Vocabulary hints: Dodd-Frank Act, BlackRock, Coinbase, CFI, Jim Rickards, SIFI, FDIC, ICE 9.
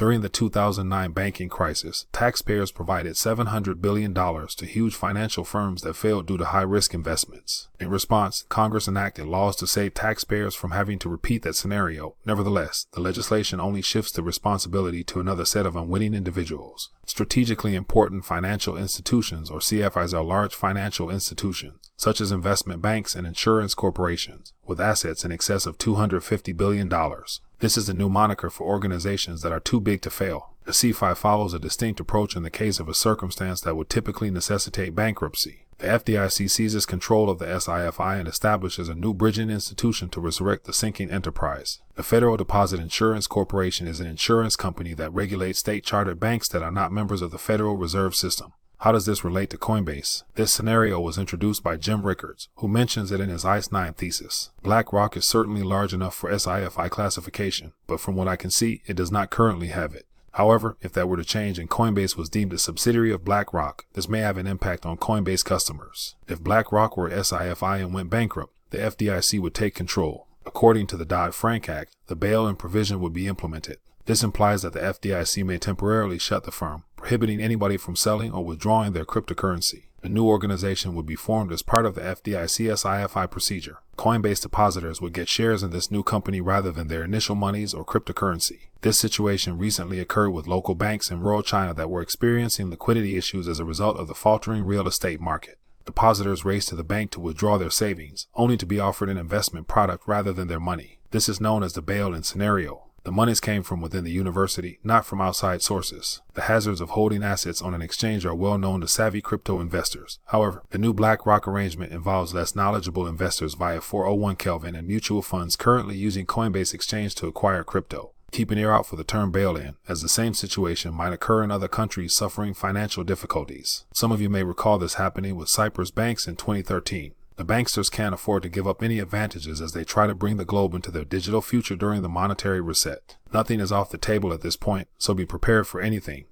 During the 2009 banking crisis, taxpayers provided $700 billion to huge financial firms that failed due to high-risk investments. In response, Congress enacted laws to save taxpayers from having to repeat that scenario. Nevertheless, the legislation only shifts the responsibility to another set of unwitting individuals. Strategically important financial institutions, or CFIs, are large financial institutions, such as investment banks and insurance corporations, with assets in excess of $250 billion. This is a new moniker for organizations that are too big to fail. The SIFI follows a distinct approach in the case of a circumstance that would typically necessitate bankruptcy. The FDIC seizes control of the SIFI and establishes a new bridging institution to resurrect the sinking enterprise. The Federal Deposit Insurance Corporation is an insurance company that regulates state-chartered banks that are not members of the Federal Reserve System. How does this relate to Coinbase? This scenario was introduced by Jim Rickards, who mentions it in his ICE 9 thesis. BlackRock is certainly large enough for SIFI classification, but from what I can see, it does not currently have it. However, if that were to change and Coinbase was deemed a subsidiary of BlackRock, this may have an impact on Coinbase customers. If BlackRock were SIFI and went bankrupt, the FDIC would take control. According to the Dodd-Frank Act, the bail-in provision would be implemented. This implies that the FDIC may temporarily shut the firm, prohibiting anybody from selling or withdrawing their cryptocurrency. The new organization would be formed as part of the FDIC-SIFI procedure. Coinbase depositors would get shares in this new company rather than their initial monies or cryptocurrency. This situation recently occurred with local banks in rural China that were experiencing liquidity issues as a result of the faltering real estate market. Depositors raced to the bank to withdraw their savings, only to be offered an investment product rather than their money. This is known as the bail-in scenario. The monies came from within the university, not from outside sources. The hazards of holding assets on an exchange are well known to savvy crypto investors. However, the new BlackRock arrangement involves less knowledgeable investors via 401 Kelvin and mutual funds currently using Coinbase Exchange to acquire crypto. Keep an ear out for the term bail-in, as the same situation might occur in other countries suffering financial difficulties. Some of you may recall this happening with Cyprus banks in 2013. The banksters can't afford to give up any advantages as they try to bring the globe into their digital future during the monetary reset. Nothing is off the table at this point, so be prepared for anything.